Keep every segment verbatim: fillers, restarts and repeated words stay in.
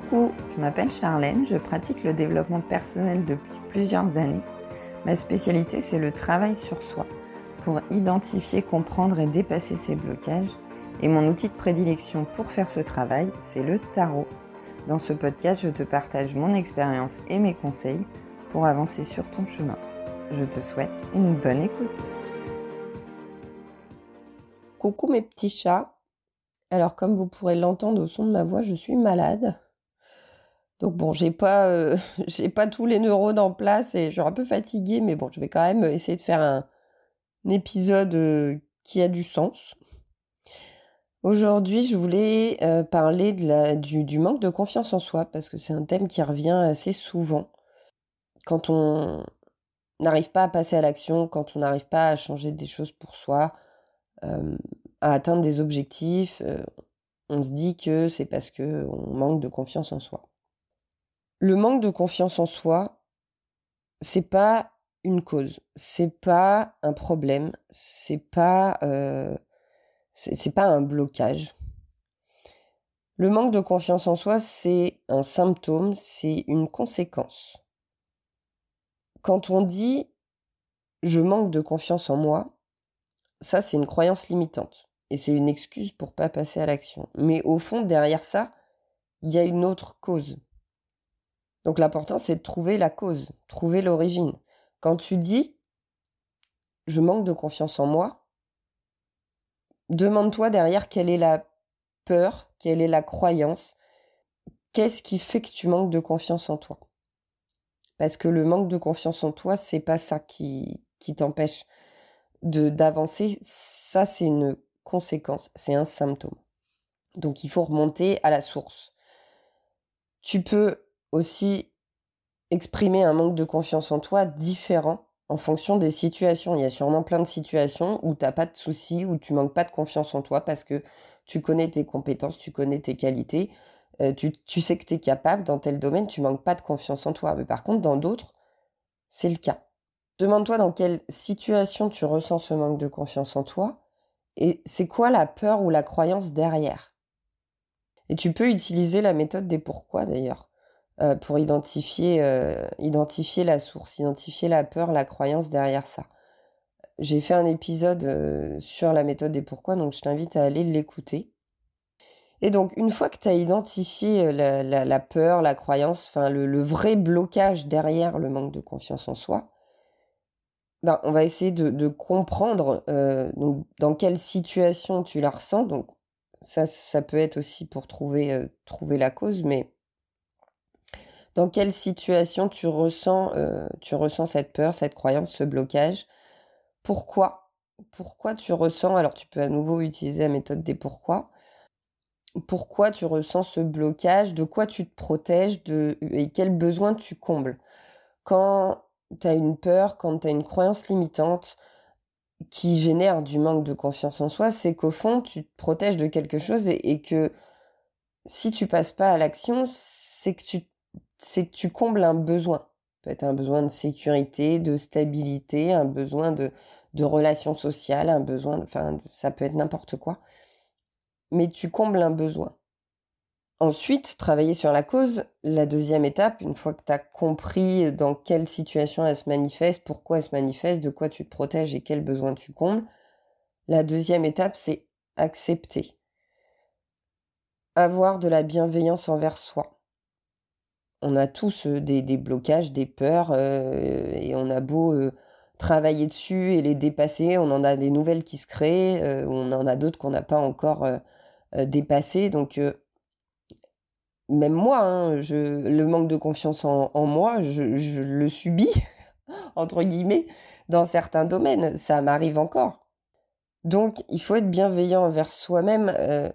Coucou, je m'appelle Charlène, je pratique le développement personnel depuis plusieurs années. Ma spécialité, c'est le travail sur soi, pour identifier, comprendre et dépasser ses blocages. Et mon outil de prédilection pour faire ce travail, c'est le tarot. Dans ce podcast, je te partage mon expérience et mes conseils pour avancer sur ton chemin. Je te souhaite une bonne écoute. Coucou mes petits chats. Alors comme vous pourrez l'entendre au son de ma voix, je suis malade. Donc bon, j'ai pas, euh, j'ai pas tous les neurones en place et je suis un peu fatiguée, mais bon, je vais quand même essayer de faire un, un épisode euh, qui a du sens. Aujourd'hui, je voulais euh, parler de la, du, du manque de confiance en soi, parce que c'est un thème qui revient assez souvent. Quand on n'arrive pas à passer à l'action, quand on n'arrive pas à changer des choses pour soi, euh, à atteindre des objectifs, euh, on se dit que c'est parce qu'on manque de confiance en soi. Le manque de confiance en soi, c'est pas une cause, c'est pas un problème, c'est pas, euh, c'est, c'est pas un blocage. Le manque de confiance en soi, c'est un symptôme, c'est une conséquence. Quand on dit « je manque de confiance en moi », ça c'est une croyance limitante et c'est une excuse pour pas passer à l'action. Mais au fond, derrière ça, il y a une autre cause. Donc l'important, c'est de trouver la cause, trouver l'origine. Quand tu dis « je manque de confiance en moi », demande-toi derrière quelle est la peur, quelle est la croyance, qu'est-ce qui fait que tu manques de confiance en toi. Parce que le manque de confiance en toi, c'est pas ça qui, qui t'empêche de, d'avancer. Ça, c'est une conséquence, c'est un symptôme. Donc il faut remonter à la source. Tu peux aussi exprimer un manque de confiance en toi différent en fonction des situations. Il y a sûrement plein de situations où tu n'as pas de soucis, où tu manques pas de confiance en toi parce que tu connais tes compétences, tu connais tes qualités, euh, tu, tu sais que tu es capable dans tel domaine, tu manques pas de confiance en toi. Mais par contre, dans d'autres, c'est le cas. Demande-toi dans quelle situation tu ressens ce manque de confiance en toi et c'est quoi la peur ou la croyance derrière. Et tu peux utiliser la méthode des pourquoi d'ailleurs. Euh, pour identifier, euh, identifier la source, identifier la peur, la croyance derrière ça. J'ai fait un épisode euh, sur la méthode des pourquoi, donc je t'invite à aller l'écouter. Et donc, une fois que tu as identifié la, la, la peur, la croyance, enfin le, le vrai blocage derrière le manque de confiance en soi, ben, on va essayer de, de comprendre euh, donc, dans quelle situation tu la ressens. Donc ça, ça peut être aussi pour trouver, euh, trouver la cause, mais dans quelle situation tu ressens, euh, tu ressens cette peur, cette croyance, ce blocage? Pourquoi? Pourquoi tu ressens, alors tu peux à nouveau utiliser la méthode des pourquoi. Pourquoi tu ressens ce blocage? De quoi tu te protèges de, et quels besoins tu combles? Quand tu as une peur, quand tu as une croyance limitante qui génère du manque de confiance en soi, c'est qu'au fond, tu te protèges de quelque chose et, et que si tu passes pas à l'action, c'est que tu te c'est que tu combles un besoin. Peut-être un besoin de sécurité, de stabilité, un besoin de, de relations sociales, un besoin... Enfin, ça peut être n'importe quoi. Mais tu combles un besoin. Ensuite, travailler sur la cause. La deuxième étape, une fois que tu as compris dans quelle situation elle se manifeste, pourquoi elle se manifeste, de quoi tu te protèges et quel besoin tu combles, la deuxième étape, c'est accepter. Avoir de la bienveillance envers soi. On a tous des, des blocages, des peurs, euh, et on a beau euh, travailler dessus et les dépasser, on en a des nouvelles qui se créent, euh, on en a d'autres qu'on n'a pas encore euh, dépassées. Donc, euh, même moi, hein, je, le manque de confiance en, en moi, je, je le subis, entre guillemets, dans certains domaines. Ça m'arrive encore. Donc, il faut être bienveillant envers soi-même. Euh,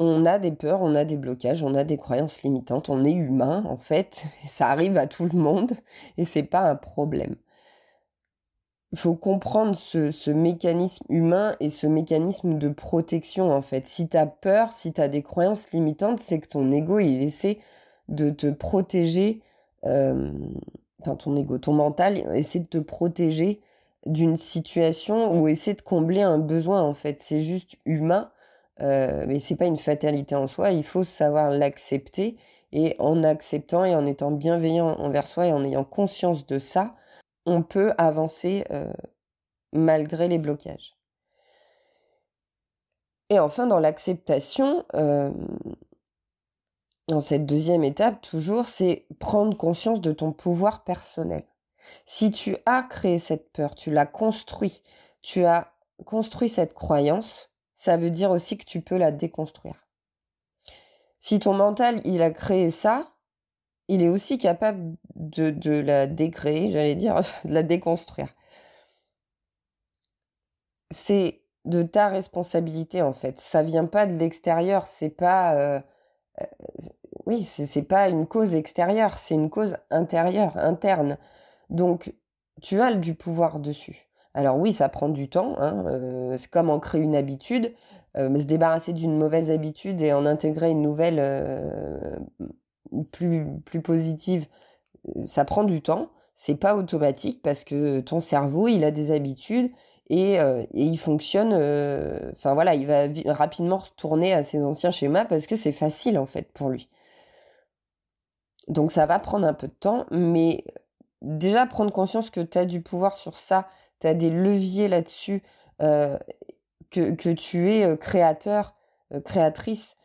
On a des peurs, on a des blocages, on a des croyances limitantes, on est humain en fait, ça arrive à tout le monde et c'est pas un problème. Il faut comprendre ce, ce mécanisme humain et ce mécanisme de protection en fait. Si t'as peur, si t'as des croyances limitantes, c'est que ton ego il essaie de te protéger, euh, enfin ton ego, ton mental essaie de te protéger d'une situation ou essaie de combler un besoin en fait, c'est juste humain. euh, mais c'est pas une fatalité en soi, il faut savoir l'accepter, et en acceptant et en étant bienveillant envers soi et en ayant conscience de ça, on peut avancer euh, malgré les blocages. Et enfin, dans l'acceptation, euh, dans cette deuxième étape, toujours, c'est prendre conscience de ton pouvoir personnel. Si tu as créé cette peur, tu l'as construit, tu as construit cette croyance, ça veut dire aussi que tu peux la déconstruire. Si ton mental, il a créé ça, il est aussi capable de, de la décréer, j'allais dire, de la déconstruire. C'est de ta responsabilité, en fait. Ça vient pas de l'extérieur, c'est pas... Euh, euh, oui, c'est, c'est pas une cause extérieure, c'est une cause intérieure, interne. Donc, tu as du pouvoir dessus. Alors oui, ça prend du temps, hein, euh, c'est comme en créer une habitude, euh, mais se débarrasser d'une mauvaise habitude et en intégrer une nouvelle euh, plus, plus positive, ça prend du temps, c'est pas automatique parce que ton cerveau, il a des habitudes et, euh, et il fonctionne, enfin euh, voilà, il va vi- rapidement retourner à ses anciens schémas parce que c'est facile en fait pour lui. Donc ça va prendre un peu de temps, mais déjà prendre conscience que tu as du pouvoir sur ça, tu as des leviers là-dessus, euh, que, que tu es créateur, euh, créatrice,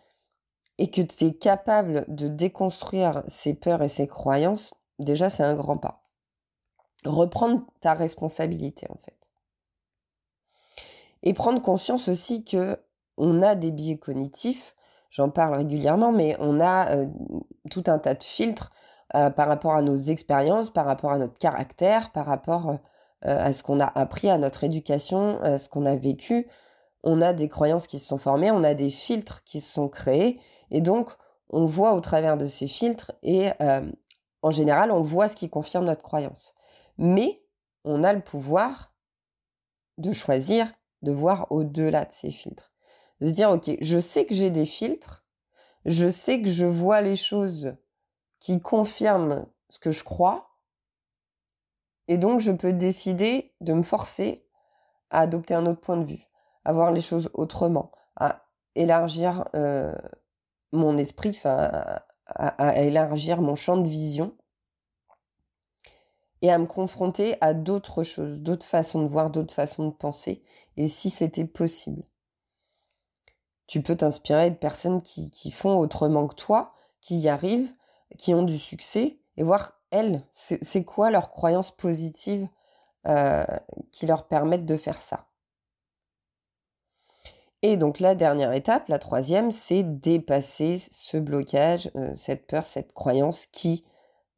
et que tu es capable de déconstruire ces peurs et ces croyances, déjà c'est un grand pas. Reprendre ta responsabilité en fait. Et prendre conscience aussi qu'on a des biais cognitifs, j'en parle régulièrement, mais on a euh, tout un tas de filtres euh, par rapport à nos expériences, par rapport à notre caractère, par rapport... Euh, à ce qu'on a appris, à notre éducation, à ce qu'on a vécu. On a des croyances qui se sont formées, on a des filtres qui se sont créés, et donc on voit au travers de ces filtres, et euh, en général, on voit ce qui confirme notre croyance. Mais on a le pouvoir de choisir, de voir au-delà de ces filtres. De se dire, ok, je sais que j'ai des filtres, je sais que je vois les choses qui confirment ce que je crois, et donc, je peux décider de me forcer à adopter un autre point de vue, à voir les choses autrement, à élargir euh, mon esprit, enfin, à, à, à élargir mon champ de vision et à me confronter à d'autres choses, d'autres façons de voir, d'autres façons de penser, et si c'était possible. Tu peux t'inspirer de personnes qui, qui font autrement que toi, qui y arrivent, qui ont du succès, et voir... Elles, c'est, c'est quoi leurs croyances positives euh, qui leur permettent de faire ça? Et donc la dernière étape, la troisième, c'est dépasser ce blocage, euh, cette peur, cette croyance qui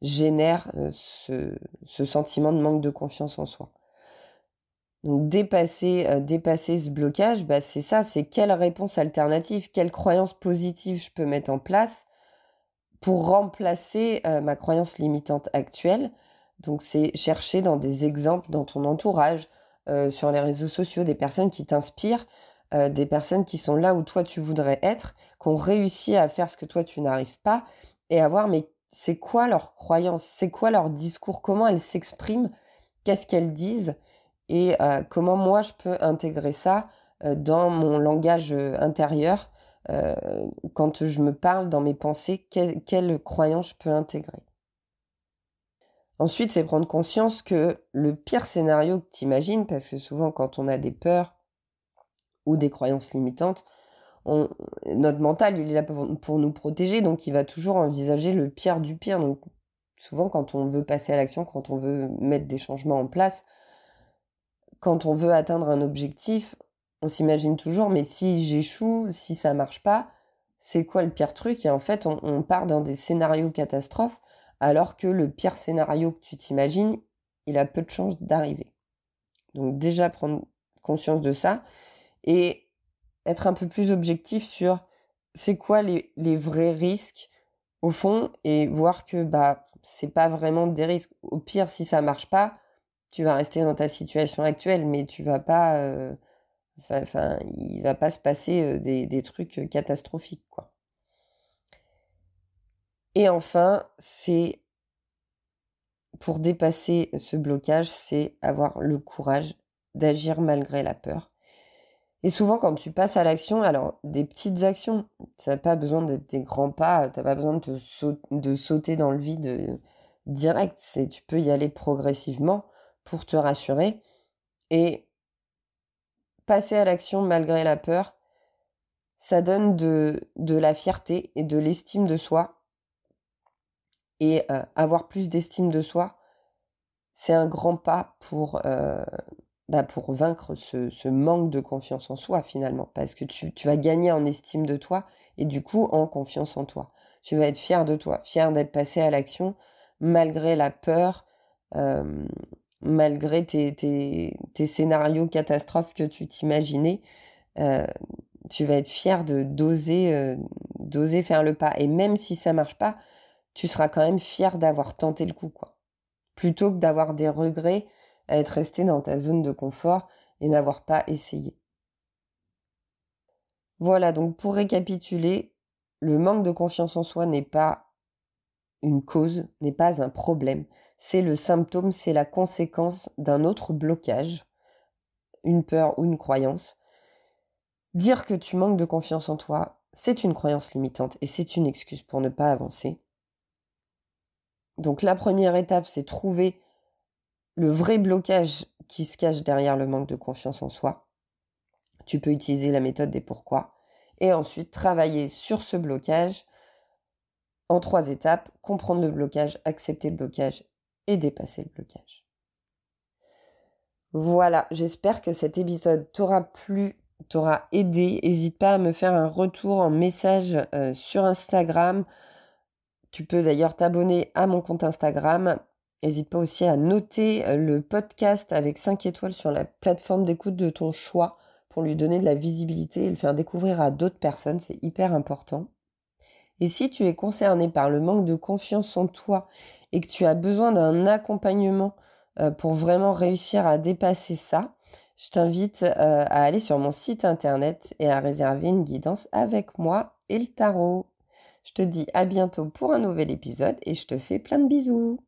génère euh, ce, ce sentiment de manque de confiance en soi. Donc dépasser, euh, dépasser ce blocage, bah, c'est ça, c'est quelle réponse alternative, quelle croyance positive je peux mettre en place pour remplacer euh, ma croyance limitante actuelle. Donc c'est chercher dans des exemples, dans ton entourage, euh, sur les réseaux sociaux, des personnes qui t'inspirent, euh, des personnes qui sont là où toi tu voudrais être, qui ont réussi à faire ce que toi tu n'arrives pas, et à voir mais c'est quoi leur croyance, c'est quoi leur discours, comment elles s'expriment, qu'est-ce qu'elles disent, et euh, comment moi je peux intégrer ça euh, dans mon langage intérieur. Euh, quand je me parle dans mes pensées, quelle, quelle croyance je peux intégrer. Ensuite, c'est prendre conscience que le pire scénario que tu imagines, parce que souvent quand on a des peurs ou des croyances limitantes, on, notre mental il est là pour, pour nous protéger, donc il va toujours envisager le pire du pire. Donc souvent quand on veut passer à l'action, quand on veut mettre des changements en place, quand on veut atteindre un objectif, on s'imagine toujours, mais si j'échoue, si ça marche pas, c'est quoi le pire truc? Et en fait, on, on part dans des scénarios catastrophes, alors que le pire scénario que tu t'imagines, il a peu de chances d'arriver. Donc déjà, prendre conscience de ça et être un peu plus objectif sur c'est quoi les, les vrais risques au fond, et voir que bah c'est pas vraiment des risques. Au pire, si ça marche pas, tu vas rester dans ta situation actuelle, mais tu vas pas... Euh, Enfin, enfin, il ne va pas se passer des, des trucs catastrophiques, quoi. Et enfin, c'est pour dépasser ce blocage, c'est avoir le courage d'agir malgré la peur. Et souvent, quand tu passes à l'action, alors des petites actions, ça n'a pas besoin d'être des grands pas, tu n'as pas besoin de, te saut- de sauter dans le vide euh, direct. C'est, tu peux y aller progressivement pour te rassurer. Et passer à l'action malgré la peur, ça donne de, de la fierté et de l'estime de soi. Et euh, avoir plus d'estime de soi, c'est un grand pas pour... Euh, Bah pour vaincre ce, ce manque de confiance en soi finalement, parce que tu, tu vas gagner en estime de toi et du coup en confiance en toi. Tu vas être fier de toi, fier d'être passé à l'action malgré la peur, euh, malgré tes, tes, tes scénarios catastrophes que tu t'imaginais. Euh, tu vas être fier de, d'oser, euh, d'oser faire le pas. Et même si ça marche pas, tu seras quand même fier d'avoir tenté le coup, quoi. Plutôt que d'avoir des regrets à être resté dans ta zone de confort et n'avoir pas essayé. Voilà, donc pour récapituler, le manque de confiance en soi n'est pas une cause, n'est pas un problème. C'est le symptôme, c'est la conséquence d'un autre blocage, une peur ou une croyance. Dire que tu manques de confiance en toi, c'est une croyance limitante et c'est une excuse pour ne pas avancer. Donc la première étape, c'est trouver le vrai blocage qui se cache derrière le manque de confiance en soi. Tu peux utiliser la méthode des pourquoi et ensuite travailler sur ce blocage en trois étapes: comprendre le blocage, accepter le blocage et dépasser le blocage. Voilà, j'espère que cet épisode t'aura plu, t'aura aidé. N'hésite pas à me faire un retour en message euh, sur Instagram. Tu peux d'ailleurs t'abonner à mon compte Instagram. N'hésite pas aussi à noter le podcast avec cinq étoiles sur la plateforme d'écoute de ton choix pour lui donner de la visibilité et le faire découvrir à d'autres personnes, c'est hyper important. Et si tu es concerné par le manque de confiance en toi et que tu as besoin d'un accompagnement pour vraiment réussir à dépasser ça, je t'invite à aller sur mon site internet et à réserver une guidance avec moi et le tarot. Je te dis à bientôt pour un nouvel épisode et je te fais plein de bisous.